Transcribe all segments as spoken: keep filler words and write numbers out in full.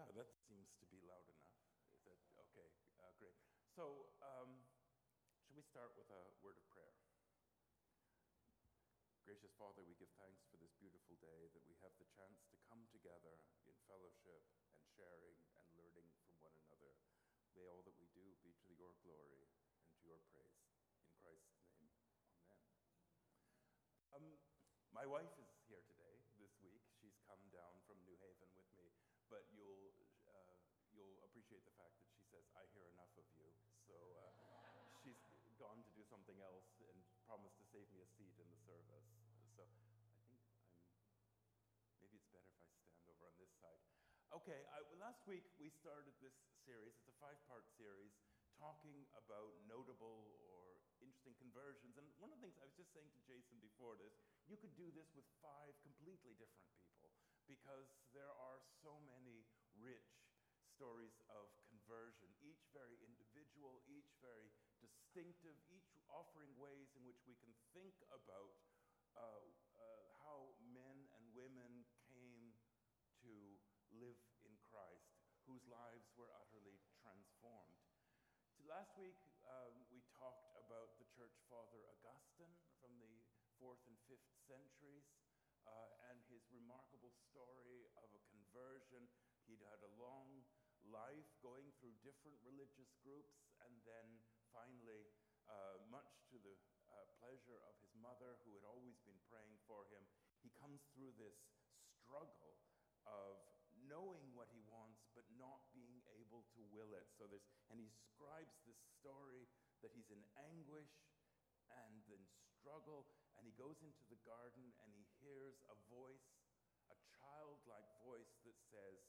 Yeah, that seems to be loud enough. Is that okay? Uh, great. So, um, should we start with a word of prayer? Gracious Father, we give thanks for this beautiful day that we have the chance to come together in fellowship and sharing and learning from one another. May all that we do be to your glory and to your praise. In Christ's name, amen. Um, my wife is here today, this week. She's come down from New Haven with me. But you'll uh, you'll appreciate the fact that she says, I hear enough of you. So uh, she's gone to do something else and promised to save me a seat in the service. So I think I'm, maybe it's better if I stand over on this side. Okay, I, last week we started this series. It's a five-part series talking about notable or interesting conversions. And one of the things I was just saying to Jason before this, you could do this with five completely different people, because there are so many rich stories of conversion, each very individual, each very distinctive, each offering ways in which we can think about uh, uh, how men and women came to live in Christ, whose lives were utterly transformed. Last week, um, we talked about the church father Augustine from the fourth and fifth centuries. Uh, and his remarkable story of a conversion. He'd had a long life going through different religious groups, and then finally, uh, much to the uh, pleasure of his mother, who had always been praying for him, he comes through this struggle of knowing what he wants but not being able to will it. So there's, and he describes this story that he's in anguish and then struggle, and he goes into the garden and he hears a voice, a childlike voice that says,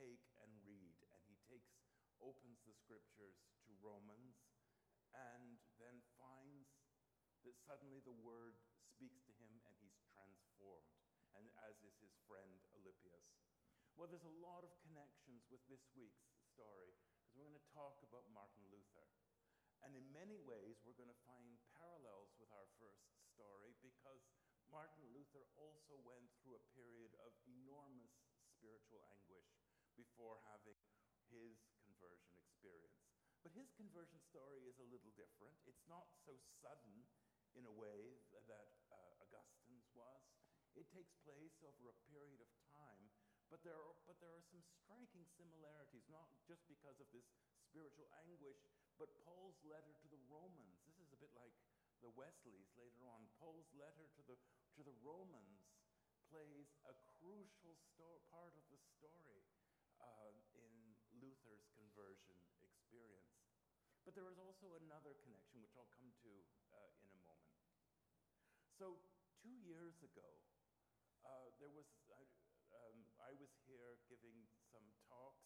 take and read. And he takes, opens the scriptures to Romans, and then finds that suddenly the word speaks to him and he's transformed, and as is his friend Olypius. Well, there's a lot of connections with this week's story, because we're going to talk about Martin Luther. And in many ways, we're going to find parallels with our first story, because Martin Luther also went through a period of enormous spiritual anguish before having his conversion experience. But his conversion story is a little different. It's not so sudden in a way that uh, Augustine's was. It takes place over a period of time. But there are, but there are some striking similarities, not just because of this spiritual anguish, but Paul's letter to the Romans. This is a bit like the Wesleys later on. Paul's letter to the, to the Romans plays a crucial sto- part of the story uh, in Luther's conversion experience. But there is also another connection, which I'll come to uh, in a moment. So two years ago, uh, there was... I, Um, I was here giving some talks,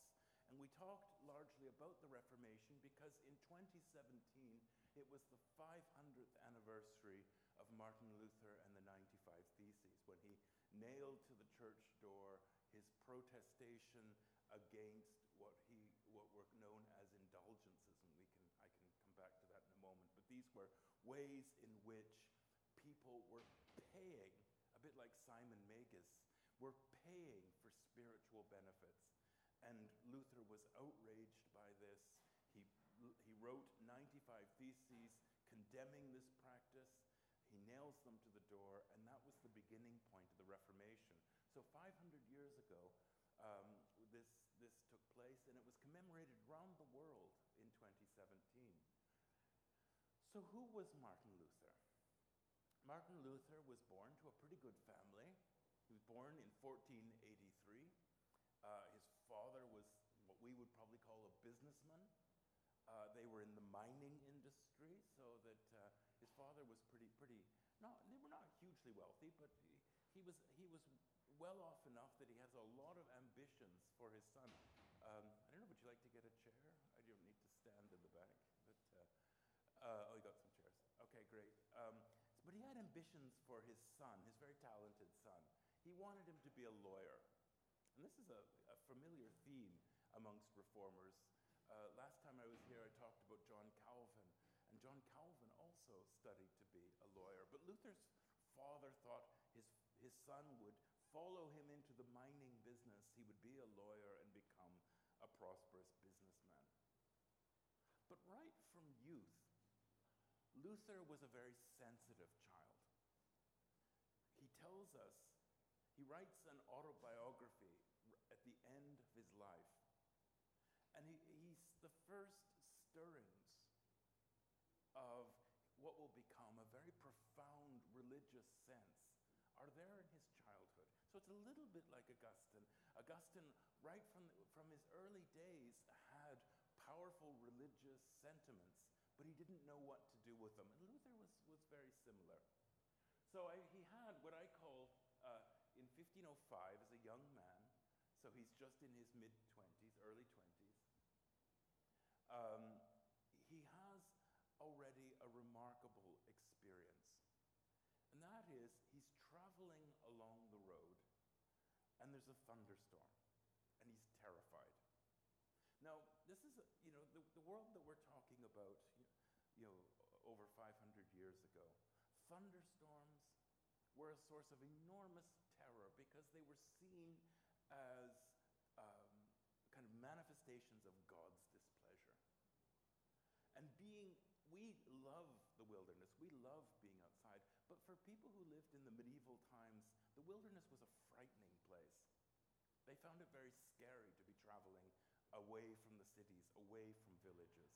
and we talked largely about the Reformation, because in twenty seventeen, it was the five hundredth anniversary of Martin Luther and the ninety-five Theses, when he nailed to the church door his protestation against what he what were known as indulgences, and we can I can come back to that in a moment. But these were ways in which people were paying, a bit like Simon Magus, were paying for spiritual benefits. And Luther was outraged by this. He, he wrote ninety-five theses condemning this practice. He nails them to the door, and that was the beginning point of the Reformation. So five hundred years ago, um, this, this took place, and it was commemorated around the world in twenty seventeen. So who was Martin Luther? Martin Luther was born to a pretty good family. He was born in fourteen eighty-three. Uh, his father was what we would probably call a businessman. Uh, they were in the mining industry, so that uh, his father was pretty, pretty. Not they were not hugely wealthy, but he, he was he was well off enough that he has a lot of ambitions for his son. Um, I don't know. Would you like to get a chair? I don't need to stand in the back, but. Uh, Uh, oh, he got some chairs. Okay, great. Um, but he had ambitions for his son, his very talented son. He wanted him to be a lawyer. And this is a, a familiar theme amongst reformers. Uh, last time I was here, I talked about John Calvin. And John Calvin also studied to be a lawyer. But Luther's father thought his, his son would follow him into the mining business. He would be a lawyer and become prosperous businessman. But right from youth, Luther was a very sensitive child. He tells us, he writes an autobiography at the end of his life. And he, he's the first stirrings of what will become a very profound religious sense are there in his childhood. So it's a little bit like Augustine. Augustine, right from, from his early days, had powerful religious sentiments, but he didn't know what to do with them. And Luther was, was very similar. So I, he had what I call, uh, in fifteen oh five, as a young man, so he's just in his mid-twenties, early twenties, um, he has already a remarkable experience. And that is, he's traveling along the road, and there's a thunderstorm, and he's terrified. Now, this is, you know, the, the world that we're talking about, you know, over five hundred years ago, thunderstorms were a source of enormous terror because they were seen as um, kind of manifestations of God's displeasure. And being, we love the wilderness, we love being outside, but for people who lived in the medieval times, the wilderness was a frightening place. They found it very scary to be traveling away from the cities, away from villages,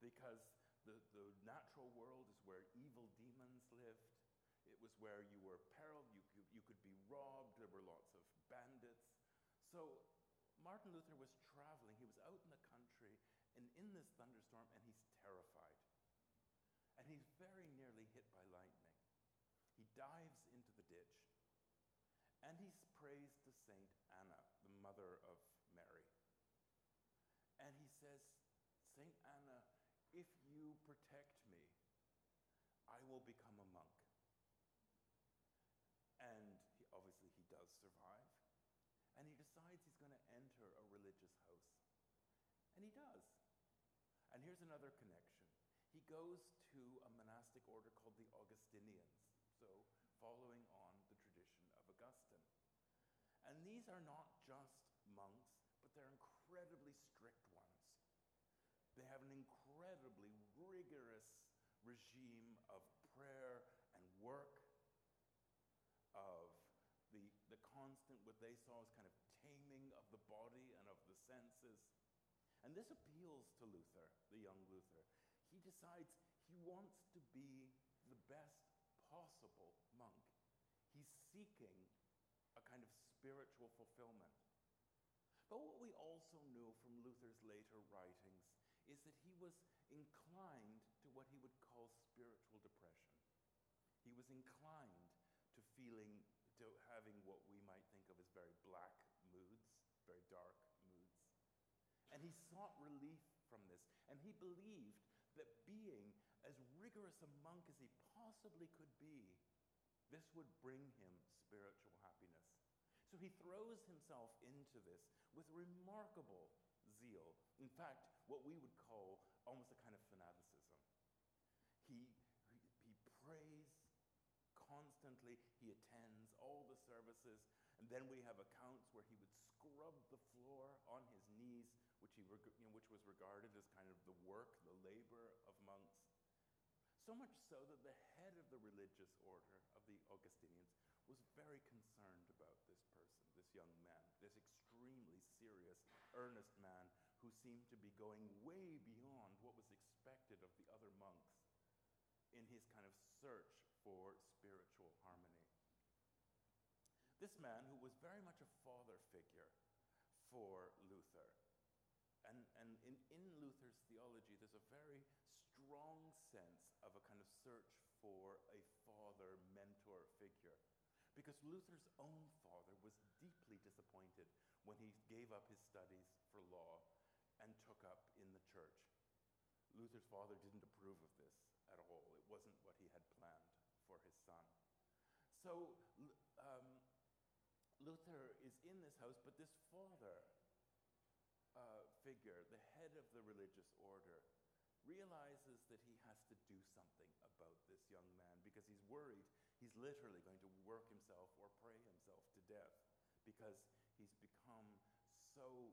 because the, the natural world is where evil demons lived. It was where you were imperiled, you, you, you could be robbed, there were lots of bandits. So Martin Luther was traveling, he was out in the country, and in this thunderstorm, and he's terrified. And he's very nearly hit by lightning. He dives into the ditch, and he prays to Saint Anna, the mother of Mary. And he says, Saint Anna, if you protect me, I will become a monk. And he, obviously he does survive. And he decides he's going to enter a religious house. And he does. And here's another connection. He goes to a monastic order called the Augustinians, so following on the tradition of Augustine. And these are not just monks, but they're incredibly strict ones. They have an incredibly rigorous regime of prayer and work, of the, the constant, what they saw as kind of taming of the body and of the senses. And this appeals to Luther, the young Luther. He decides he wants to be the best possible monk. He's seeking a kind of spiritual fulfillment. But what we also know from Luther's later writings is that he was inclined to what he would call spiritual depression. He was inclined to feeling, to having what we might think of as very black moods, very dark moods. And he sought relief from this. And he believed that being as rigorous a monk as he possibly could be, this would bring him spiritual happiness. So he throws himself into this with remarkable zeal. In fact, what we would call almost a kind of fanaticism. He, he prays constantly, he attends all the services, and then we have accounts where he would scrub the floor on his knees, which, he, you know, which was regarded as kind of the work, the labor of monks. So much so that the head of the religious order of the Augustinians was very concerned about this person, this young man, this extremely serious, earnest man who seemed to be going way beyond what was expected of the other monks in his kind of search for spiritual harmony. This man, who was very much a father figure for Luther, And, and in, in Luther's theology, there's a very strong sense of a kind of search for a father, mentor figure. Because Luther's own father was deeply disappointed when he gave up his studies for law and took up in the church. Luther's father didn't approve of this at all. It wasn't what he had planned for his son. So um, Luther is in this house, but this father Uh, figure, the head of the religious order, realizes that he has to do something about this young man because he's worried he's literally going to work himself or pray himself to death because he's become so,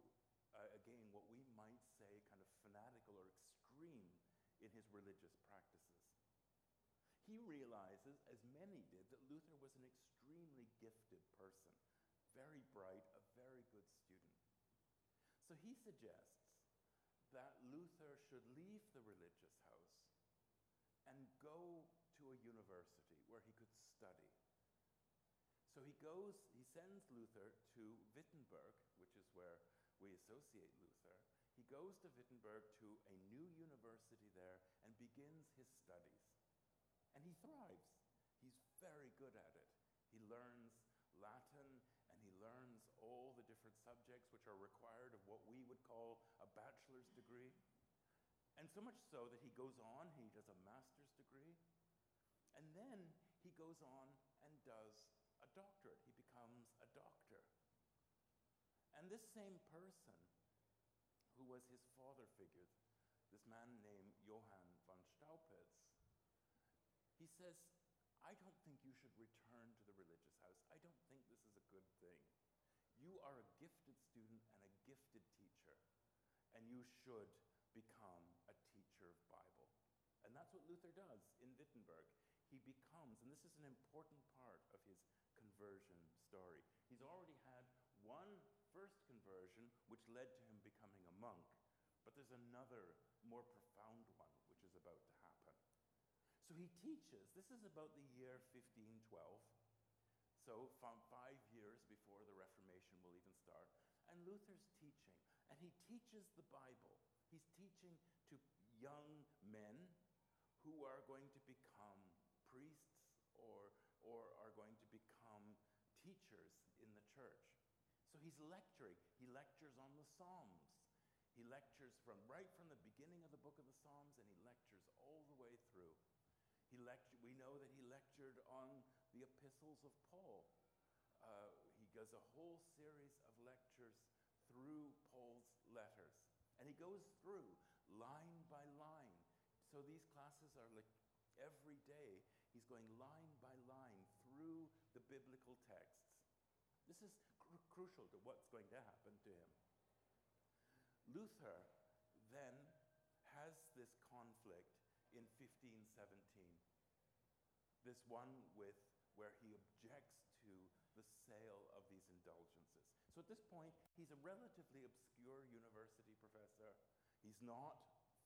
uh, again, what we fanatical or extreme in his religious practices. He realizes, as many did, that Luther was an extremely gifted person, very bright, a very good student. So he suggests that Luther should leave the religious house and go to a university where he could study. So he goes, he sends Luther to Wittenberg, which is where we associate Luther. He goes to Wittenberg to a new university there and begins his studies. And he thrives. He's very good at it. He learns Latin, and he learns all the different subjects which are required of what we would call a bachelor's degree. And so much so that he goes on, he does a master's degree, and then he goes on and does a doctorate. He becomes a doctor. And this same person, who was his father figure, this man named Johann von Staupitz, he says, I don't think you should return to the religious house. I don't think this is a good thing. You are a gifted student and a gifted teacher, and you should become a teacher of Bible. And that's what Luther does in Wittenberg. He becomes, and this is an important part of his conversion story. He's already had one first conversion, which led to him becoming a monk, but there's another, more profound one, which is about to happen. So he teaches. This is about the year fifteen twelve, so from five years before the Reformation will even start, and Luther's teaching, and he teaches the Bible. He's teaching to young men who are going to become priests or, or are going to become teachers in the church. So he's lecturing. He lectures on the Psalms. He lectures from right from the beginning of the book of the Psalms, and he lectures all the way through. He lectured, we know that he lectured on the epistles of Paul. Uh, he does a whole series of lectures through Paul's letters. And he goes through line by line. So these classes are like every day. He's going line by line through the biblical texts. This is cr- crucial to what's going to happen to him. Luther then has this conflict in fifteen seventeen. This one with where he objects to the sale of these indulgences. So at this point, he's a relatively obscure university professor. He's not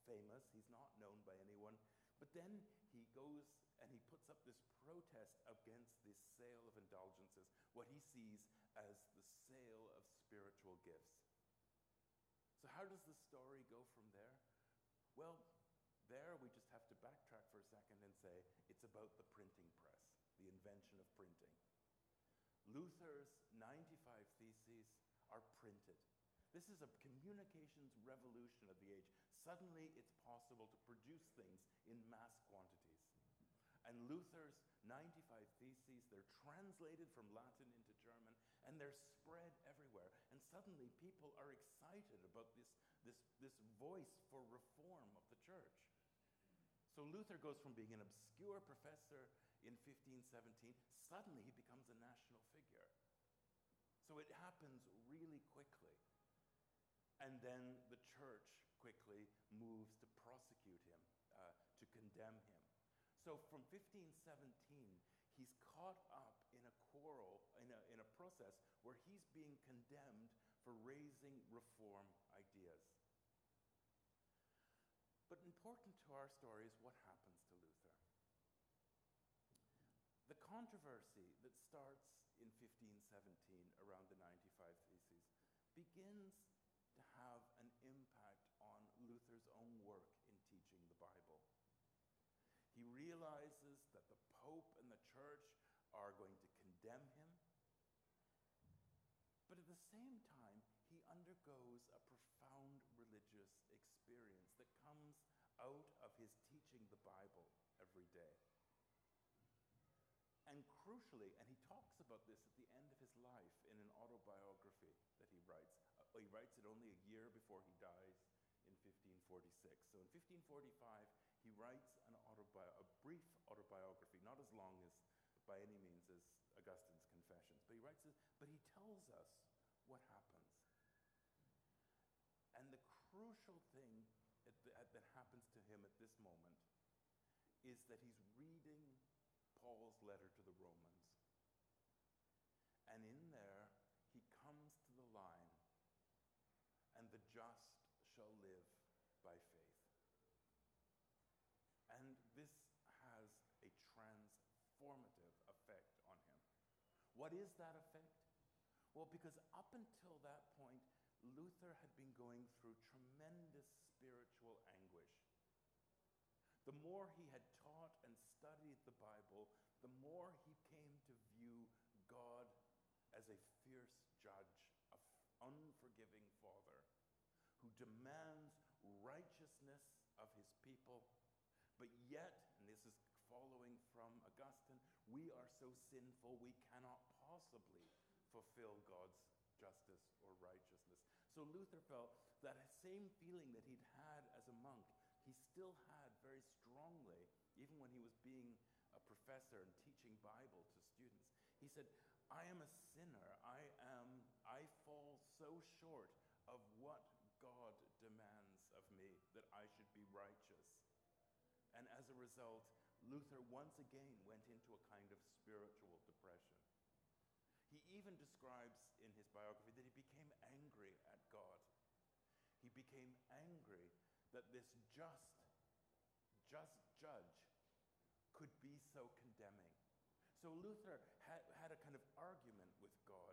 famous, he's not known by anyone, but then he goes and he puts up this protest against this sale of indulgences, what he sees as the sale of spiritual gifts. So how does the story go from there? Well, there we just have to backtrack for a second and say it's about the printing press, the invention of printing. Luther's ninety-five theses are printed. This is a communications revolution of the age. Suddenly, it's possible to produce things in mass quantities. And Luther's ninety-five theses, they're translated from Latin into German, and they're spread everywhere. And suddenly, people are excited about this, this, this voice for reform of the church. So Luther goes from being an obscure professor in fifteen seventeen, suddenly he becomes a national figure. So it happens really quickly. And then the church quickly moves to prosecute him, uh, to condemn him. So from fifteen seventeen, he's caught up in a quarrel, in a, in a process where he's being condemned for raising reform ideas. But important to our story is what happens to Luther. The controversy that starts in fifteen seventeen around the ninety-five Theses begins to have an impact on Luther's own work in teaching the Bible. He realizes that the Pope and the Church are going to condemn him, but at the same time, he undergoes a profound religious experience that comes out of his teaching the Bible every day. And crucially, and he talks about this at the end of his life in an autobiography that he writes. He writes it only a year before he dies in fifteen forty-six. So in fifteen forty-five, he writes an autobi- a brief autobiography, not as long as, by any means, as Augustine's Confessions. But he writes this, but he tells us what happens. And the crucial thing that, that happens to him at this moment is that he's reading Paul's letter to the Romans. And in there, he comes to the line, and the just shall live by faith. And this has a transformative effect on him. What is that effect? Well, because up until that point, Luther had been going through tremendous spiritual anguish. The more he had taught and studied the Bible, the more he came to view God as a fierce judge, an unforgiving father, who demands righteousness of his people. But yet, and this is following from Augustine, we are so sinful we cannot possibly fulfill God's justice or righteousness. So Luther felt that same feeling that he'd had as a monk, he still had very strongly, even when he was being a professor and teaching Bible to students. He said, I am a sinner. I am, I fall so short of what God demands of me, that I should be righteous. And as a result, Luther once again went into a kind of spiritual depression. He even describes in his biography that he became angry at God. He became angry that this just, just judge could be so condemning. So Luther had, had a kind of argument with God.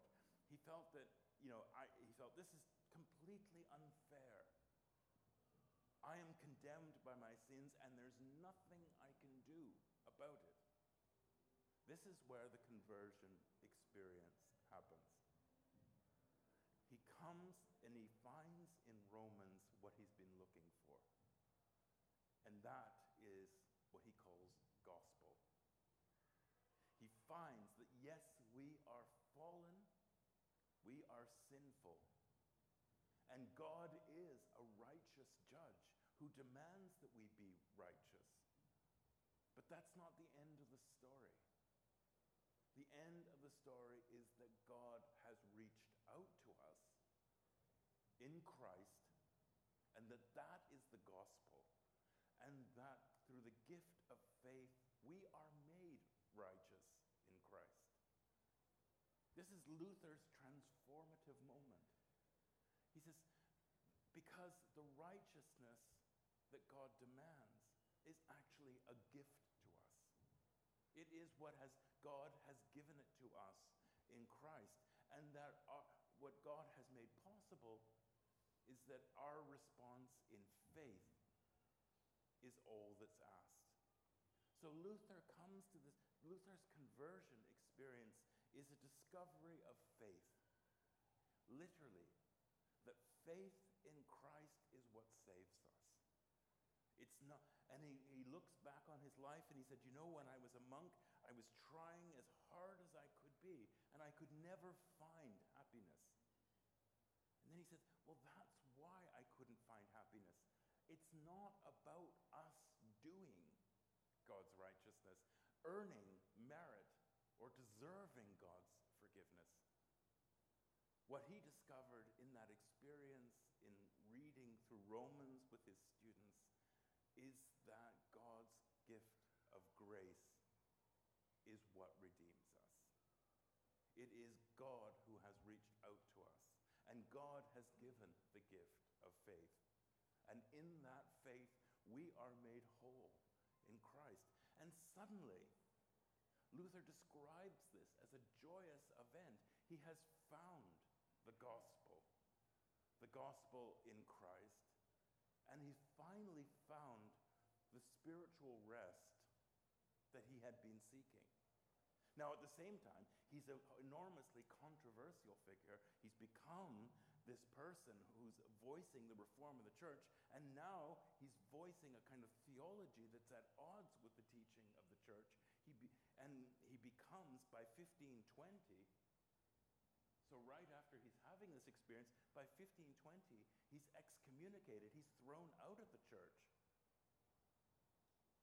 He felt that, you know, I, he felt this is completely unfair. I am condemned by my sins, and there's nothing I can do about it. This is where the conversion experience happens. He comes and he finds in Romans what he's been looking for. And that is what he calls gospel. He finds that, yes, we are fallen, we are sinful, and God is a righteous judge who demands that we be righteous. But that's not the end of the story. The end of the story is that God has reached out to us in Christ, and that that is the gospel, and that through the gift of faith, we are made righteous in Christ. This is Luther's transformative moment. He says, because the righteousness that God demands is actually a gift to us. It is what has God has given it to us in Christ, and that our, what God has made possible is that our response in faith is all that's asked. So Luther comes to this, Luther's conversion experience is a discovery of faith. Literally, that faith in Christ is what saves us. It's not, and he, he looks back on his life and he said, you know, when I was a monk, I was trying as hard as I could be, and I could never find happiness. And then he says, well, that's why I couldn't find happiness. It's not about us doing God's righteousness, earning merit, or deserving God's forgiveness. What he discovered in that experience in reading through Romans with his students is that God's gift of grace is what redeems us. It is God who has reached out to us, and God has given the gift of faith. And in that faith, we are made whole in Christ. And suddenly, Luther describes this as a joyous event. He has found the gospel, the gospel in Christ. And he finally found the spiritual rest that he had been seeking. Now, at the same time, he's an enormously controversial figure. He's become this person who's voicing the reform of the church, and now he's voicing a kind of theology that's at odds with the teaching of the church. He be, and he becomes, by fifteen twenty, so right after he's having this experience, by fifteen twenty, he's excommunicated, he's thrown out of the church.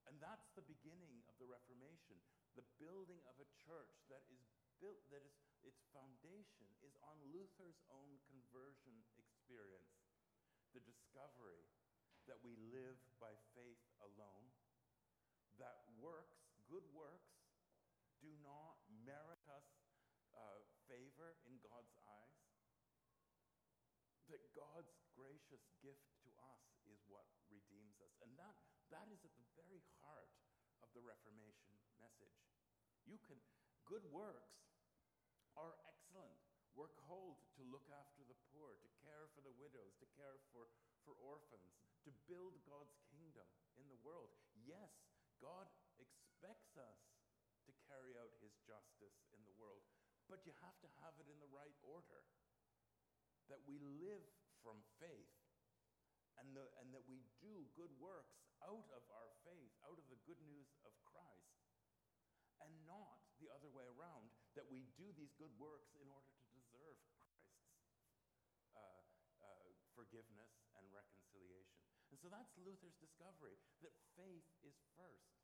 And that's the beginning of the Reformation, the building of a church that is built, that is, its foundation is on Luther's own conversion experience, the discovery that we live by faith alone, that works, good works, do not merit us uh, favor in God's eyes, that God's gracious gift to us is what redeems us. And that, that is at the very heart of the Reformation message. You can, good works are excellent. We're called to look after the poor, to care for the widows, to care for, for orphans, to build God's kingdom in the world. Yes, God expects us to carry out his justice in the world, but you have to have it in the right order. That we live from faith, and, the, and that we do good works out of our faith, out of the good news of Christ, and not the other way around, that we do these good works in order to deserve Christ's uh, uh, forgiveness and reconciliation. And so that's Luther's discovery, that faith is first.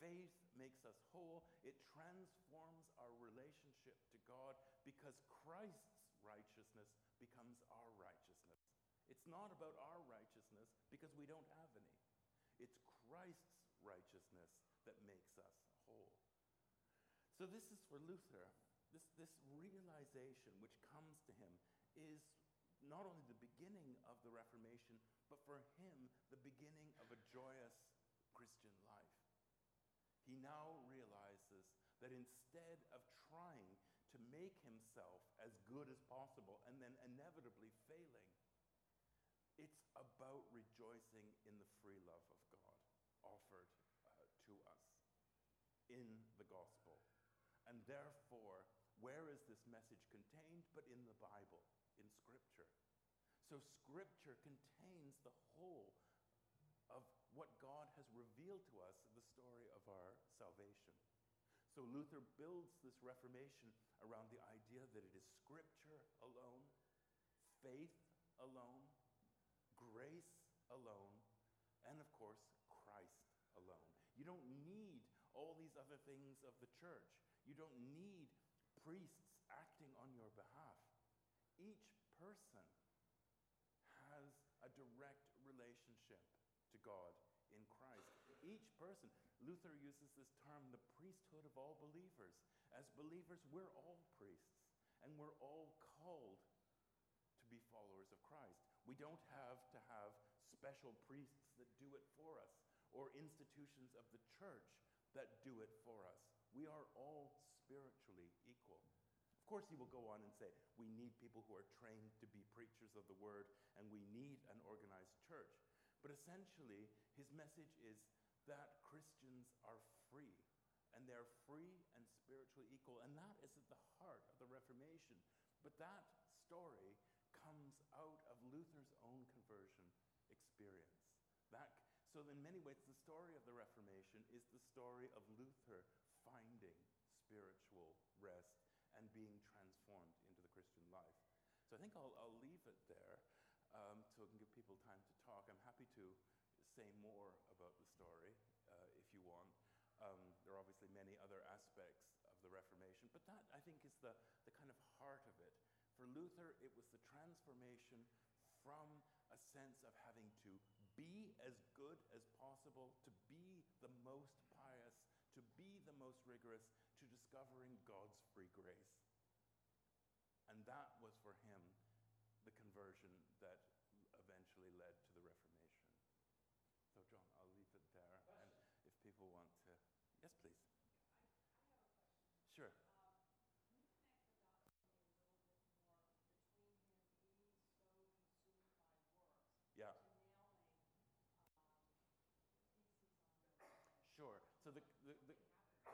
Faith makes us whole. It transforms our relationship to God because Christ's righteousness becomes our righteousness. It's not about our righteousness because we don't have any. It's Christ's righteousness that makes us whole. So this is for Luther. This, this realization which comes to him is not only the beginning of the Reformation, but for him, the beginning of a joyous Christian life. He now realizes that instead of trying to make himself as good as possible and then inevitably failing, it's about rejoicing in the free love of God offered uh, to us in the gospel. And therefore, where is this message contained? But in the Bible, in Scripture. So Scripture contains the whole of what God has revealed to us, the story of our salvation. So Luther builds this Reformation around the idea that it is Scripture alone, faith alone, grace alone, and of course, Christ alone. You don't need all these other things of the church. You don't need priests acting on your behalf. Each person has a direct relationship to God in Christ. Each person, Luther uses this term, the priesthood of all believers. As believers, we're all priests, and we're all called to be followers of Christ. We don't have to have special priests that do it for us, or institutions of the church that do it for us. We are all spiritually equal. Of course, he will go on and say, we need people who are trained to be preachers of the word, and we need an organized church. But essentially, his message is that Christians are free, and they're free and spiritually equal, and that is at the heart of the Reformation. But that story comes out of Luther's own conversion experience. That, so in many ways, the story of the Reformation is the story of Luther finding spiritual rest and being transformed into the Christian life. So I think I'll, I'll leave it there. Um, so I can give people time to talk. I'm happy to say more about the story, uh, if you want. Um, there are obviously many other aspects of the Reformation, but that, I think, is the, the kind of heart of it. For Luther, it was the transformation from a sense of having to be as good as possible, to be the most pious, to be the most rigorous, to discovering God's free grace. And that was, for him, the conversion that eventually led to the Reformation. So, John, I'll leave it there. Question. And if people want to... Yes, please. I, I have a question. Sure. Uh, can you connect the dots a little bit more between him being so consumed by works yeah. to nailing um, theses on the... Sure. So, the, the, the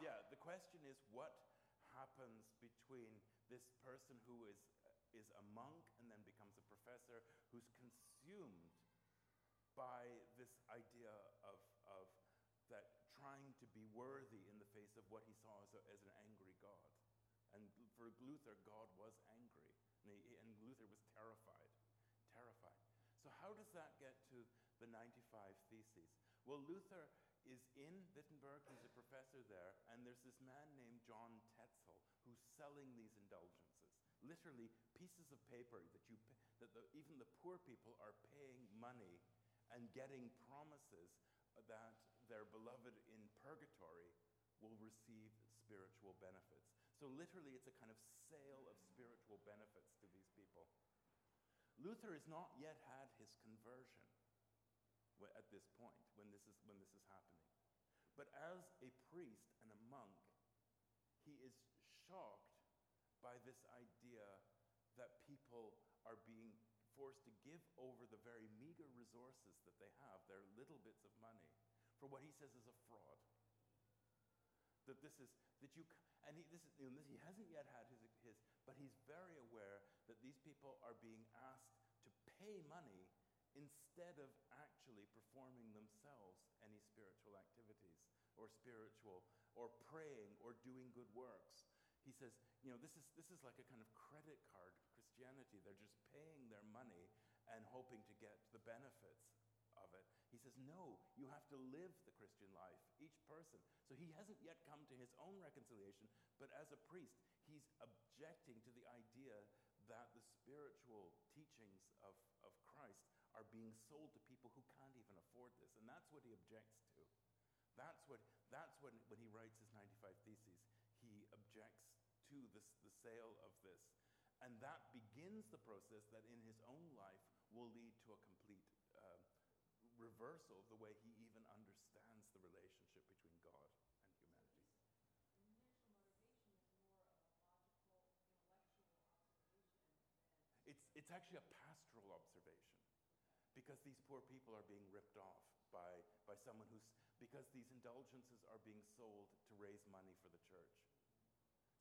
yeah, the question is, what happens between this person who is... is a monk and then becomes a professor, who's consumed by this idea of, of that trying to be worthy in the face of what he saw as, a, as an angry God. And for Luther, God was angry. And, he, and Luther was terrified, terrified. So how does that get to the ninety-five Theses? Well, Luther is in Wittenberg, he's a professor there, and there's this man named John Tetzel who's selling these indulgences. Literally pieces of paper that you, that the, even the poor people are paying money and getting promises that their beloved in purgatory will receive spiritual benefits. So literally, it's a kind of sale of spiritual benefits to these people. Luther has not yet had his conversion at this point, when this is, when this is happening. But as a priest and a monk, he is shocked by this idea that people are being forced to give over the very meager resources that they have, their little bits of money, for what he says is a fraud. That this is, that you, and he, this is, you know, he hasn't yet had his, his, but he's very aware that these people are being asked to pay money instead of actually performing themselves any spiritual activities or spiritual, or praying, or doing good works. He says, you know, this is this is like a kind of credit card Christianity. They're just paying their money and hoping to get the benefits of it. He says, no, you have to live the Christian life, each person. So he hasn't yet come to his own reconciliation, but as a priest, he's objecting to the idea that the spiritual teachings of, of Christ are being sold to people who can't even afford this. And that's what he objects to. That's what, that's when, when he writes his ninety-five Theses, he objects to this, the sale of this. And that begins the process that in his own life will lead to a complete uh, reversal of the way he even understands the relationship between God and humanity. So his initial motivation is more of a logical, intellectual observation. It's, it's actually a pastoral observation. Because these poor people are being ripped off by, by someone who's, because these indulgences are being sold to raise money for the church.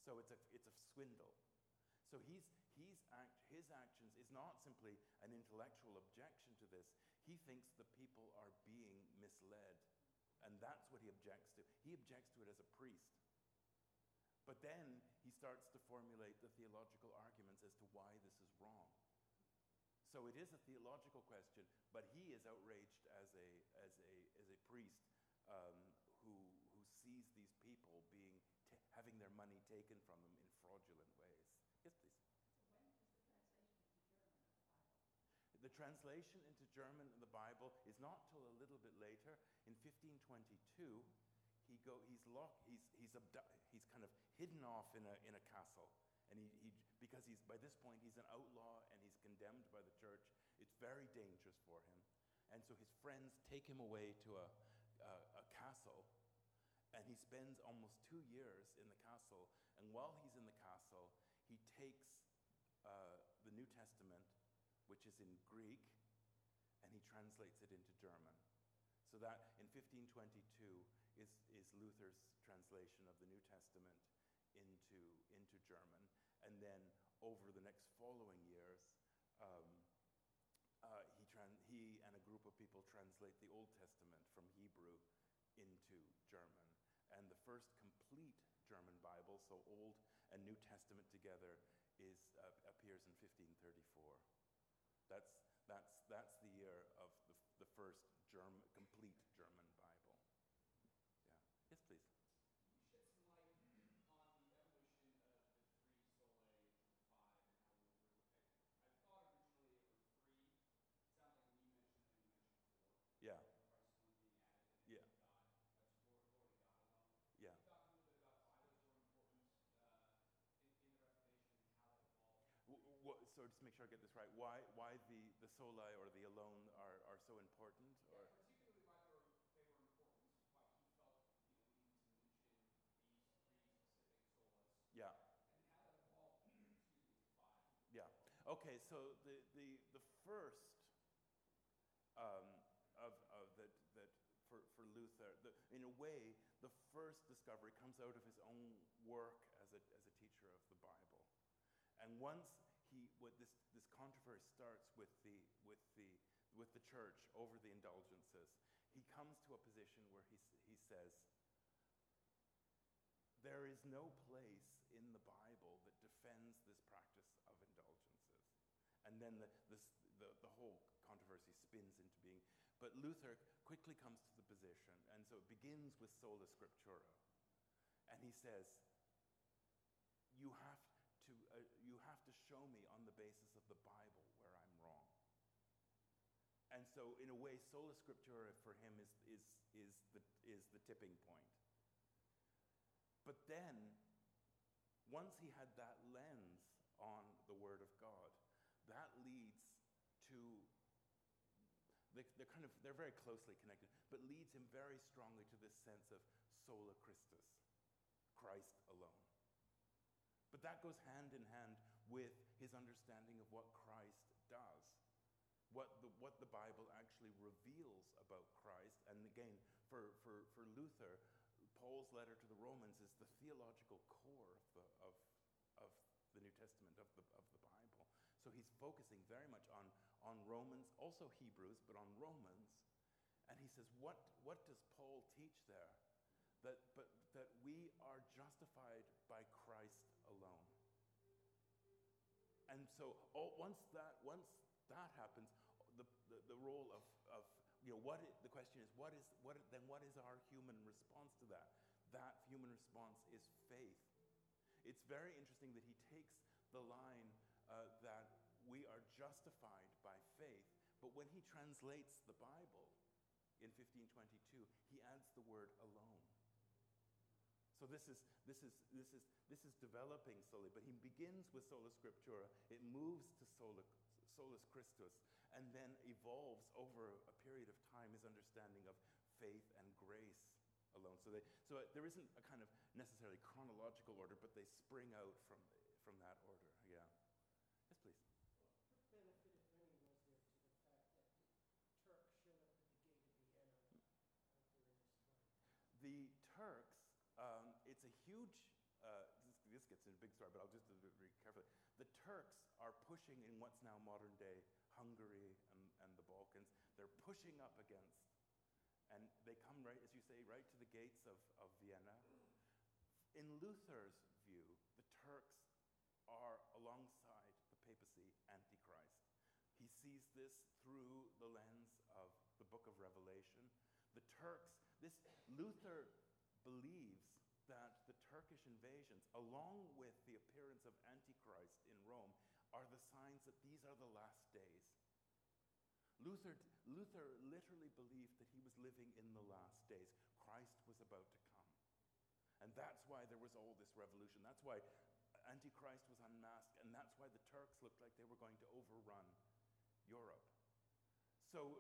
So it's a, it's a swindle. So he's, he's act, his actions is not simply an intellectual objection to this. He thinks the people are being misled. And that's what he objects to. He objects to it as a priest. But then he starts to formulate the theological arguments as to why this is wrong. So it is a theological question, but he is outraged as a as a as a priest um, who who sees these people being t- having their money taken from them in fraudulent ways. Yes, please. So when is the translation into German of the Bible? The translation into German of the Bible is not till a little bit later. In fifteen twenty-two, he go he's locked he's he's abdu- he's kind of hidden off in a in a castle. And he, he, because he's by this point he's an outlaw and he's condemned by the church. It's very dangerous for him, and so his friends take him away to a, a, a castle, and he spends almost two years in the castle. And while he's in the castle, he takes uh, the New Testament, which is in Greek, and he translates it into German. So that in fifteen twenty-two is is Luther's translation of the New Testament into into German, and then over the next following years, um, uh, he tran- he and a group of people translate the Old Testament from Hebrew into German, and the first complete German Bible, so Old and New Testament together, is uh, appears in fifteen thirty-four. That's that's that's the year of the the first German complete German Bible. Yeah. Yes, please. Yeah. Yeah. Yeah. What, so just make sure I get this right. Why why the, the soli or the alone are, are so important? Yeah, or? Particularly why they were, they were important, why he felt he needed to mention these three specific solas. Yeah. And how that evolved into five. Yeah. Okay, so the, the, the first... Um, Of, of that, that for, for Luther, the, in a way, the first discovery comes out of his own work as a as a teacher of the Bible, and once he, what this this controversy starts with the with the with the church over the indulgences, he comes to a position where he he says, there is no place in the Bible that defends this practice of indulgences. And then the, this, the the whole controversy spins into being. But Luther quickly comes to the position, and so it begins with sola scriptura, and he says, "You have to uh, you have to show me on the basis of the Bible where I'm wrong." And so in a way, sola scriptura for him is, is, is, the, is the tipping point. But then, once he had that lens on the Word of God, that leads to, they, they're kind of, they're very closely connected, but leads him very strongly to this sense of sola Christus, Christ alone. But that goes hand in hand with his understanding of what Christ does, what the, what the Bible actually reveals about Christ. And again, for, for, for Luther, Paul's letter to the Romans is the theological core of the, of, of the New Testament, of the, of the Bible. So he's focusing very much on, on Romans, also Hebrews, but on Romans. And he says, what, what does Paul teach there? That, but that we are justified by Christ alone. And so all, once that once that happens, the, the, the role of, of you know what it, the question is what is what then what is our human response to that? That human response is faith. It's very interesting that he takes the line uh, that we are justified by faith, but when he translates the Bible in fifteen twenty-two, he adds the word alone. So this is this is this is this is developing slowly, but he begins with sola scriptura. It moves to sola, solus Christus, and then evolves over a period of time his understanding of faith and grace alone. So they so there isn't a kind of necessarily chronological order, but they spring out from from that order. Yeah. Yes, please. Well, the benefit of bringing those there to the fact that the Turks showed up at the gate of Vienna during this time. The Turks. Um, it's a huge, uh, this, this gets into a big story, but I'll just do it very carefully. The Turks are pushing in what's now modern day Hungary and, and the Balkans. They're pushing up against, and they come right, as you say, right to the gates of, of Vienna. In Luther's view, the Turks are alongside the papacy Antichrist. He sees this through the lens of the book of Revelation. The Turks, this Luther believes that the Turkish invasions, along with the appearance of Antichrist in Rome, are the signs that these are the last days. Luther, Luther literally believed that he was living in the last days. Christ was about to come. And that's why there was all this revolution. That's why Antichrist was unmasked, and that's why the Turks looked like they were going to overrun Europe. So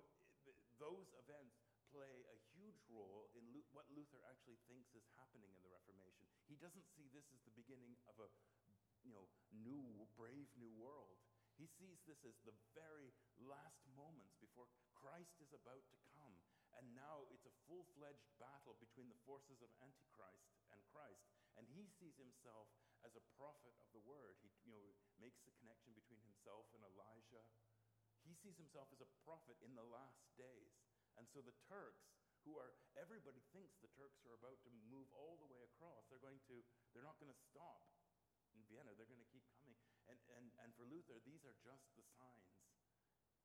those events play a huge role in Lu- what Luther actually thinks is happening in the Reformation. He doesn't see this as the beginning of a, you know, new, brave new world. He sees this as the very last moments before Christ is about to come, and now it's a full-fledged battle between the forces of Antichrist and Christ. And he sees himself as a prophet of the Word. He, you know, makes the connection between himself and Elijah. He sees himself as a prophet in the last days. And so the Turks, who are, everybody thinks the Turks are about to move all the way across. They're going to, they're not going to stop in Vienna. They're going to keep coming. And, and, and for Luther, these are just the signs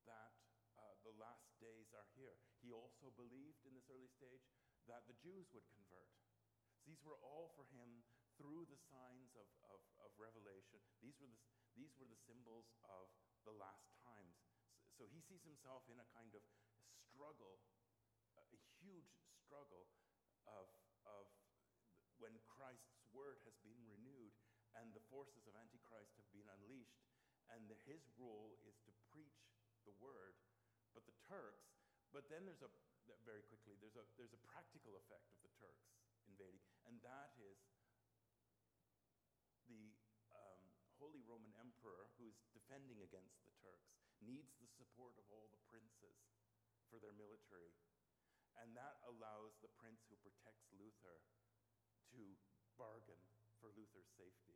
that uh, the last days are here. He also believed in this early stage that the Jews would convert. So these were all for him through the signs of, of, of Revelation. These were the, these were the symbols of the last times. So he sees himself in a kind of struggle, a huge struggle of, of when Christ's word has been renewed and the forces of Antichrist have been unleashed, and the, his role is to preach the word. But the Turks, but then there's a, very quickly, there's a, there's a practical effect of the Turks invading, and that is the um, Holy Roman Emperor, who is defending against the Turks, needs the support of all the princes for their military. And that allows the prince who protects Luther to bargain for Luther's safety.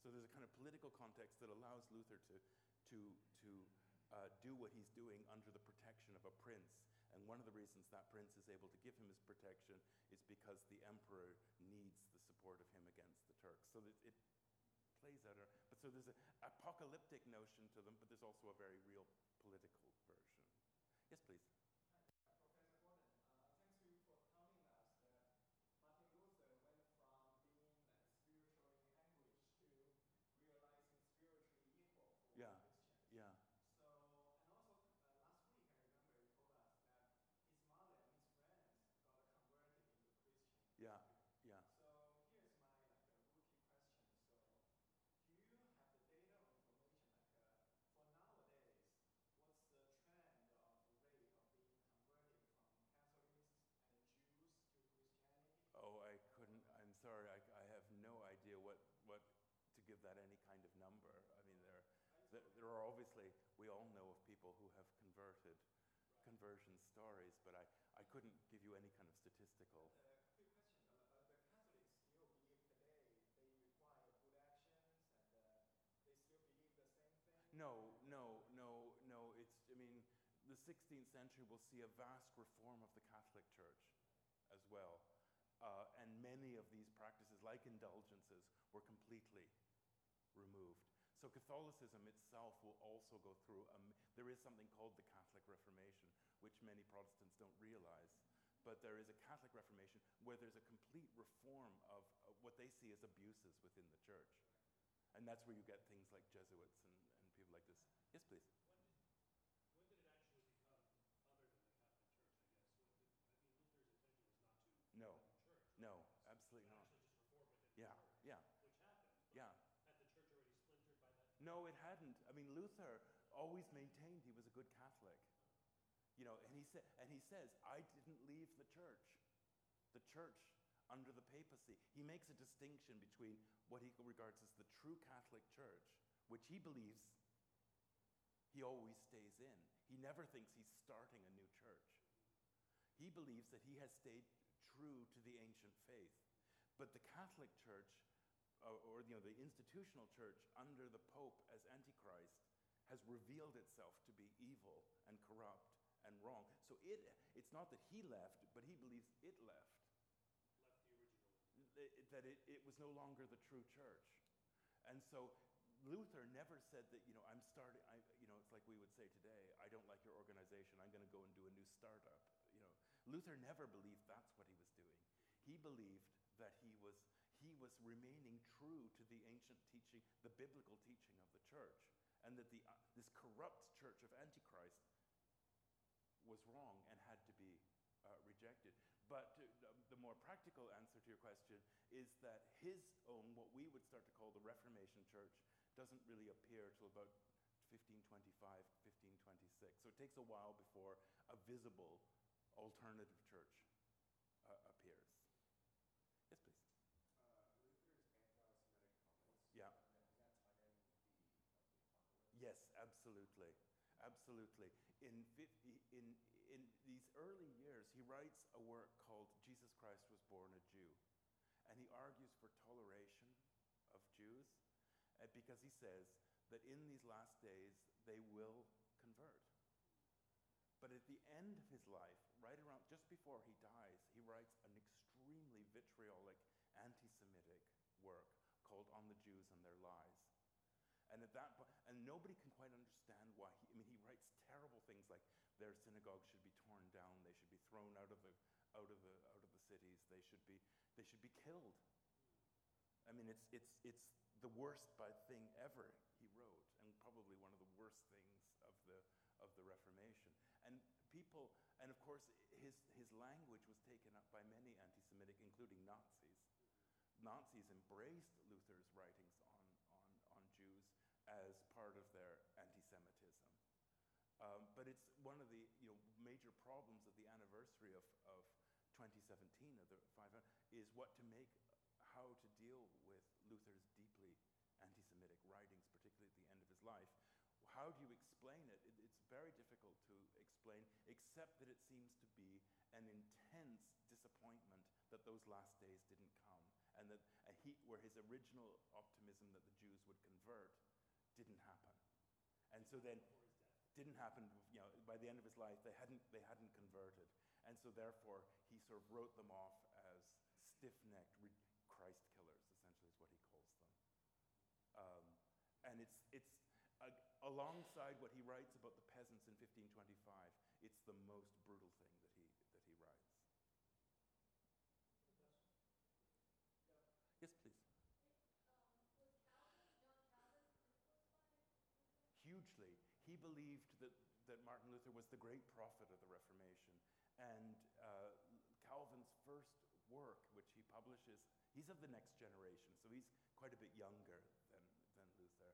So there's a kind of political context that allows Luther to, to, to uh, do what he's doing under the protection of a prince. And one of the reasons that prince is able to give him his protection is because the emperor needs the support of him against the Turks. So that it plays out, but so there's an apocalyptic notion to them, but there's also a very real political version. Yes, please. Hi, Professor Gordon. Uh, thanks for you for telling us that Martin Luther went from being like, spiritually angry to realizing spiritually equal for yeah. Christians. Yeah. So, and also uh, last week I remember you told conversion stories, but I, I couldn't give you any kind of statistical. No, no, no, no, it's, I mean, the sixteenth century will see a vast reform of the Catholic Church as well. Uh, and many of these practices, like indulgences, were completely removed. So Catholicism itself will also go through, um, there is something called the Catholic Reformation, which many Protestants don't realize, but there is a Catholic Reformation where there's a complete reform of uh, what they see as abuses within the Church. And that's where you get things like Jesuits and, and people like this. Yes, please. When did, when did it actually become other than the Catholic Church, I guess? When did, I mean, Luther's intention was not to no. The Church. No, so absolutely not. Actually just reform within yeah, the Church, yeah. Which happened. But yeah. Had the Church already splintered by that time? No, it hadn't. I mean, Luther always maintained he was a good Catholic. You know, and he sa- and he says, I didn't leave the Church. The Church under the papacy. He makes a distinction between what he regards as the true Catholic Church, which he believes he always stays in. He never thinks he's starting a new church. He believes that he has stayed true to the ancient faith. But the Catholic Church, uh, or you know, the institutional church under the Pope as Antichrist, has revealed itself to be evil and corrupt and wrong. So it it's not that he left, but he believes it left. That it, it was no longer the true church. And so Luther never said that, you know, I'm starting, I, you know, it's like we would say today, I don't like your organization, I'm going to go and do a new startup. You know, Luther never believed that's what he was doing. He believed that he was he was remaining true to the ancient teaching, the biblical teaching of the church, and that the uh, this corrupt church of Antichrist was wrong and had to be Uh, rejected. But uh, the more practical answer to your question is that his own, what we would start to call the Reformation Church, doesn't really appear till about fifteen twenty-five, fifteen twenty-six. So it takes a while before a visible alternative church uh, appears. Yes, please. Uh, Luther's anti-Semitic comments. Yeah. Yes, absolutely. Absolutely. In, in in these early years, he writes a work called Jesus Christ Was Born a Jew. And he argues for toleration of Jews uh, because he says that in these last days, they will convert. But at the end of his life, right around, just before he dies, he writes an extremely vitriolic, anti-Semitic work called On the Jews and Their Lies. And at that point, and nobody can quite understand why he, I mean, he writes terrible things like their synagogue should be torn down, they should be thrown out of the, out of the, out of the cities, they should be, they should be killed. I mean, it's, it's, it's the worst bad thing ever he wrote, and probably one of the worst things of the, of the Reformation. And people, and of course, his, his language was taken up by many anti-Semitic, including Nazis. Nazis embraced Luther's writings on, on, on Jews as part of their anti-Semitism. Um, but it's one of the you know major problems of the anniversary of, of twenty seventeen of the five hundred is what to make, how to deal with Luther's deeply anti-Semitic writings, particularly at the end of his life. How do you explain it? it it's very difficult to explain, except that it seems to be an intense disappointment that those last days didn't come. And that uh, he, where his original optimism that the Jews would convert didn't happen, and so then didn't happen. You know, by the end of his life, they hadn't they hadn't converted, and so therefore he sort of wrote them off as stiff-necked re- Christ killers. Essentially, is what he calls them. Um, and it's it's uh, alongside what he writes about the peasants in fifteen twenty-five. It's the most brutal thing that he that he writes. Yes, please. Hugely. He believed that, that Martin Luther was the great prophet of the Reformation. And uh, Calvin's first work, which he publishes, he's of the next generation, so he's quite a bit younger than, than Luther.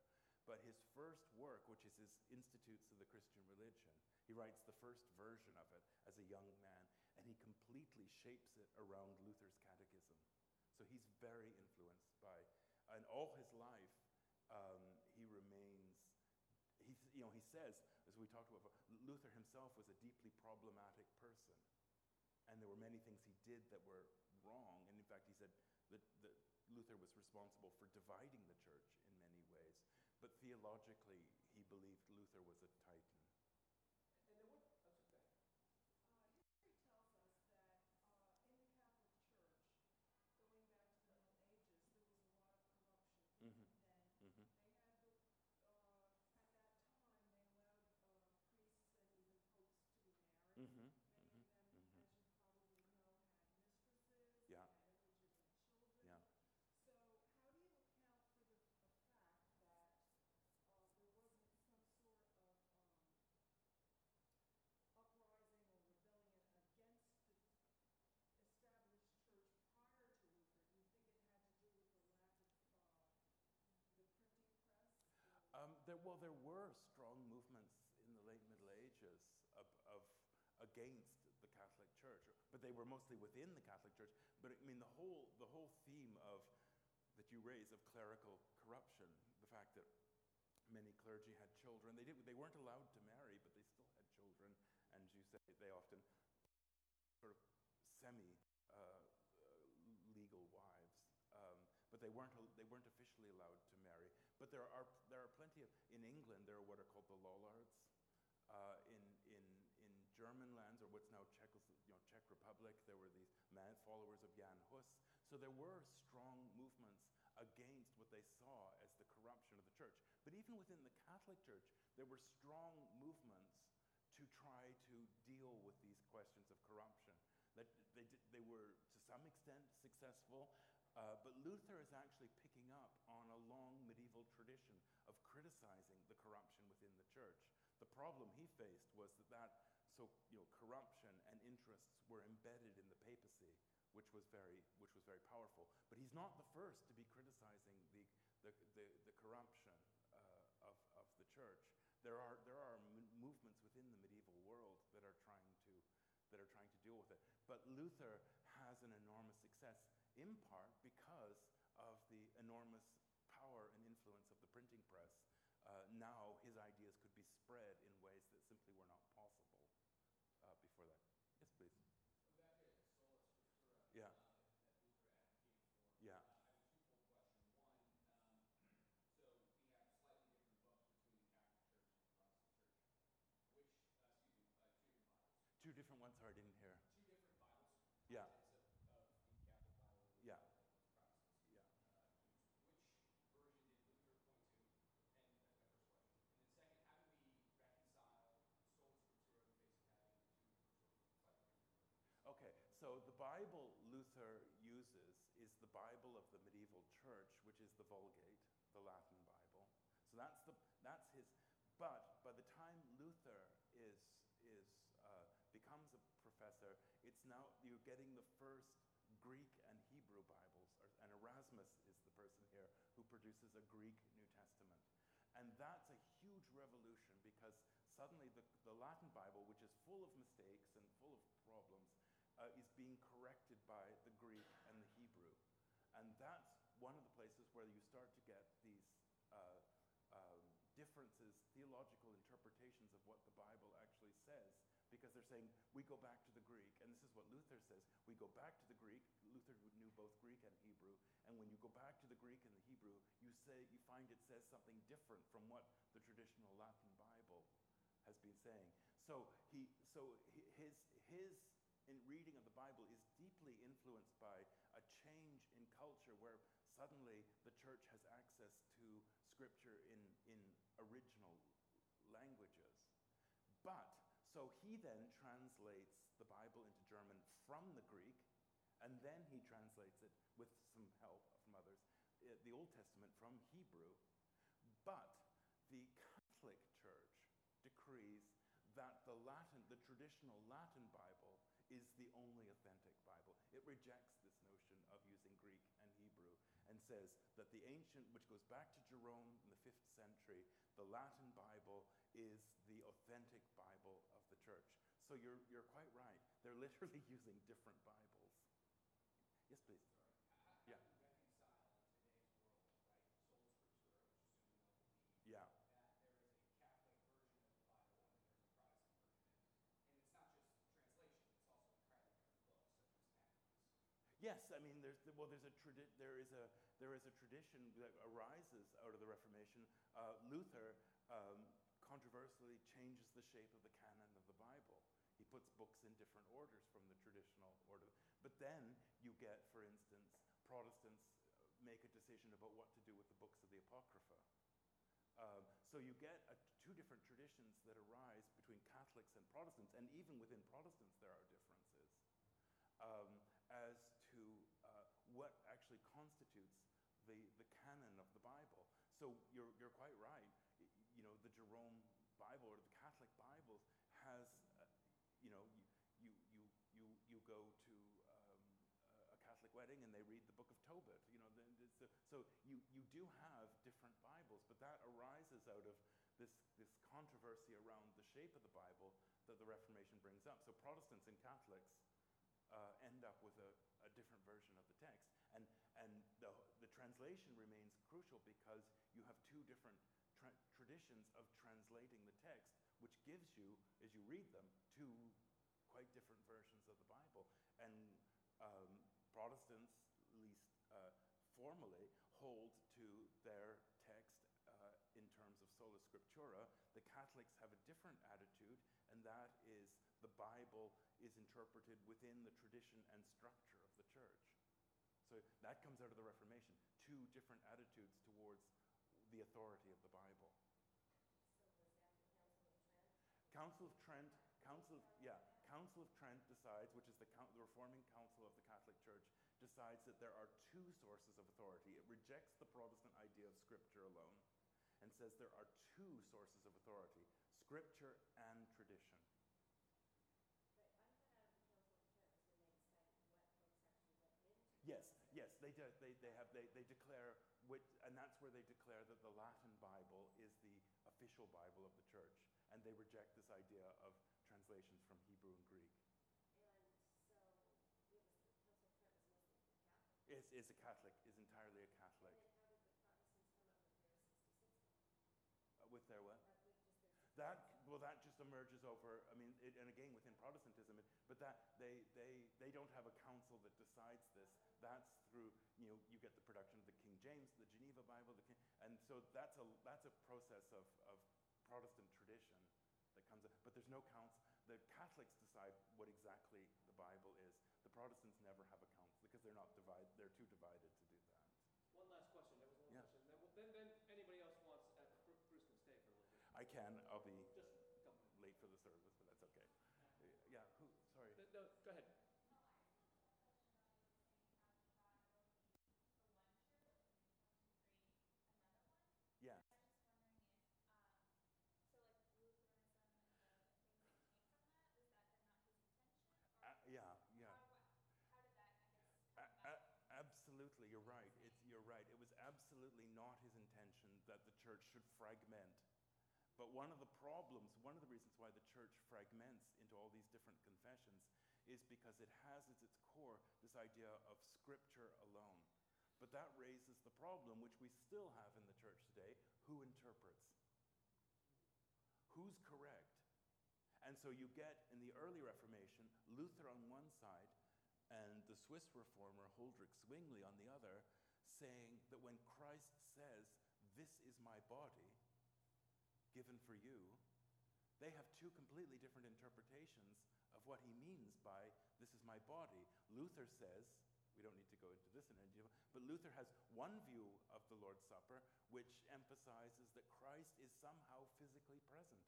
But his first work, which is his Institutes of the Christian Religion, he writes the first version of it as a young man, and he completely shapes it around Luther's catechism. So he's very influenced by, and all his life, um, he remains, he, you know, he says, as we talked about, Luther himself himself was a deeply problematic person. And there were many things he did that were wrong. And in fact, he said that, that Luther was responsible for dividing the church in many ways. But theologically, he believed Luther was a titan. And then what? Mm-hmm. Then mm-hmm. They had, the, uh, at that time, they allowed uh, priests and even popes to be married. Mm-hmm. Many mm-hmm. of them, mm-hmm. as you probably know, had mistresses, yeah. had illegitimate children. Yeah. So how do you account for the, the fact that uh, there wasn't some sort of um, uprising or rebellion against the established church prior to Luther? Do you think it had to do with the lack of Um, there, well, there were strong movements in the late Middle Ages of, of against the Catholic Church, but they were mostly within the Catholic Church. But I mean, the whole the whole theme of that you raise of clerical corruption, the fact that many clergy had children, they did they weren't allowed to marry, but they still had children, and you say they often sort of semi uh, legal wives. Um, but they weren't they weren't officially allowed to marry. But there are there are plenty of in England there are what are called the Lollards, uh, in in in German lands or what's now Czech you know Czech Republic there were these man followers of Jan Hus. So there were strong movements against what they saw as the corruption of the church. But even within the Catholic Church there were strong movements to try to deal with these questions of corruption. That they did, they were to some extent successful. Uh, but Luther is actually picking up on a long medieval tradition of criticizing the corruption within the church. The problem he faced was that, that so you know corruption and interests were embedded in the papacy, which was very which was very powerful. But he's not the first to be criticizing the the the, the corruption uh, of of the church. There are there are m- movements within the medieval world that are trying to that are trying to deal with it. But Luther has an enormous success, in part because of the enormous power and influence of the printing press. Uh, now his ideas could be spread in ways that simply were not possible uh, before that. Yes, please. So back to Sola Scriptura, yeah. uh, that Luther advocated for. Yeah. Uh, I have a two-fold question. One, um, so we have slightly different books between the Catholic Church and the Protestant Church. Which, uh, excuse me, uh, two different Bibles. Two different ones? Sorry, I didn't hear. Two different Bibles. Yeah. Yeah. Yeah. Which version did Luther point to? And that's my first question. And then second, how do we reconcile Sola Scriptura in the face of having two? Okay, so the Bible Luther uses is the Bible of the medieval church, which is the Vulgate, the Latin Bible. So that's the that's his. But by the time Luther is is uh, becomes a professor, it's now you're getting the first Greek and Hebrew Bibles, and Erasmus is the person here who produces a Greek New Testament. And that's a huge revolution because suddenly the, the Latin Bible, which is full of mistakes and full of problems, uh, is being corrected by the Greek and the Hebrew. And that's one of the places where you start to get these uh, um, differences, theological interpretations of what the Bible actually says. Because they're saying, we go back to the Greek, and this is what Luther says, we go back to the Greek, Luther knew both Greek and Hebrew, and when you go back to the Greek and the Hebrew, you say you find it says something different from what the traditional Latin Bible has been saying. So he, so his, his in reading of the Bible is deeply influenced by a change in culture where suddenly the church has access to scripture in, in original languages. But so he then translates the Bible into German from the Greek, and then he translates it with some help from others, the Old Testament from Hebrew. But the Catholic Church decrees that the Latin, the traditional Latin Bible is the only authentic Bible. It rejects this notion of using Greek and Hebrew and says that the ancient, which goes back to Jerome in the fifth century, the Latin Bible is the authentic Bible of the church. So you're you're quite right. They're literally using different Bibles. Yes, please. Yeah. Yeah. yes, I mean, there's well, there's a tradi- there is a there is a tradition that arises out of the Reformation. Uh, Luther um, controversially changes the shape of the canon of the Bible. He puts books in different orders from the traditional order. But then you get, for instance, Protestants make a decision about what to do with the books of the Apocrypha. Um, so you get a, two different traditions that arise between Catholics and Protestants, and even within Protestants there are differences um, as to uh, what actually constitutes the, the canon of the Bible. So you're, you're quite right. You know, the Jerome Bible or the Catholic Bibles has, uh, you know, you you you you go to. Um, a Catholic wedding and they read the Book of Tobit. You know, a, so you, you do have different Bibles, but that arises out of this this controversy around the shape of the Bible that the Reformation brings up. So Protestants and Catholics uh, end up with a, a different version of the text, and and the the translation remains crucial because you have two different tra- traditions of translating the text, which gives you, as you read them, two quite different versions of the Bible. And Um, Protestants, at least uh, formally, hold to their text uh, in terms of sola scriptura. The Catholics have a different attitude, and that is the Bible is interpreted within the tradition and structure of the Church. So that comes out of the Reformation, two different attitudes towards the authority of the Bible. So was that the Council of Trent? Council of Trent Council of, yeah, Council of Trent decides, which is the, the Reforming Council of the Catholic Church, decides that there are two sources of authority. It rejects the Protestant idea of Scripture alone and says there are two sources of authority, Scripture and tradition. But I'm not out of the Council of Trent, so they decide what books actually went into it. Yes, yes, they do, they, they have they, they declare, which, and that's where they declare that the Latin Bible is the official Bible of the Church, and they reject this idea of translations from Hebrew and Greek. And so it was the Council of Trent was mostly Catholic. It's, it's a Catholic, is entirely a Catholic. And then how did the Protestants come up with their sixty-six? Uh, with their what? Uh, with just their that well, that just emerges over. I mean, it, and again within Protestantism, it, but that they they they don't have a council that decides this. That's through you know you get the production of the King James, the Geneva Bible, the King, and so that's a that's a process of of Protestant tradition. That comes up, but there's no council. The Catholics decide what exactly the Bible is. The Protestants never have a council because they're not divided. They're too divided to do that. One last question. There was one yeah. question. Then, then anybody else wants? Uh, Bruce can stay for a little bit. I can. I'll be just a couple minutes late for the service, but that's okay. Uh, yeah. Who? Sorry. No, no. Go ahead. Yeah. Uh, yeah, yeah. How did that, I guess, uh, absolutely, you're right. It's, you're right. It was absolutely not his intention that the church should fragment. But one of the problems, one of the reasons why the church fragments into all these different confessions is because it has as its core this idea of Scripture alone. But that raises the problem, which we still have in the church today, who interprets? Who's correct? And so you get, in the early Reformation, Luther on one side and the Swiss reformer Huldrych Zwingli on the other, saying that when Christ says, "This is my body given for you," they have two completely different interpretations of what he means by "this is my body." Luther says, we don't need to go into this in any detail, but Luther has one view of the Lord's Supper which emphasizes that Christ is somehow physically present.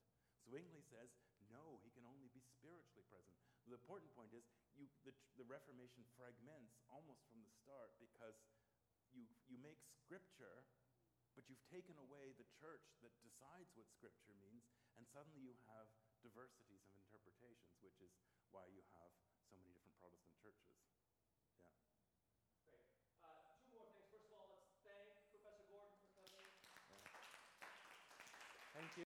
Zwingli says, no, he can only be spiritually present. The important point is you, the, the Reformation fragments almost from the start because you, you make Scripture, but you've taken away the church that decides what Scripture means, and suddenly you have diversities of interpretations, which is why you have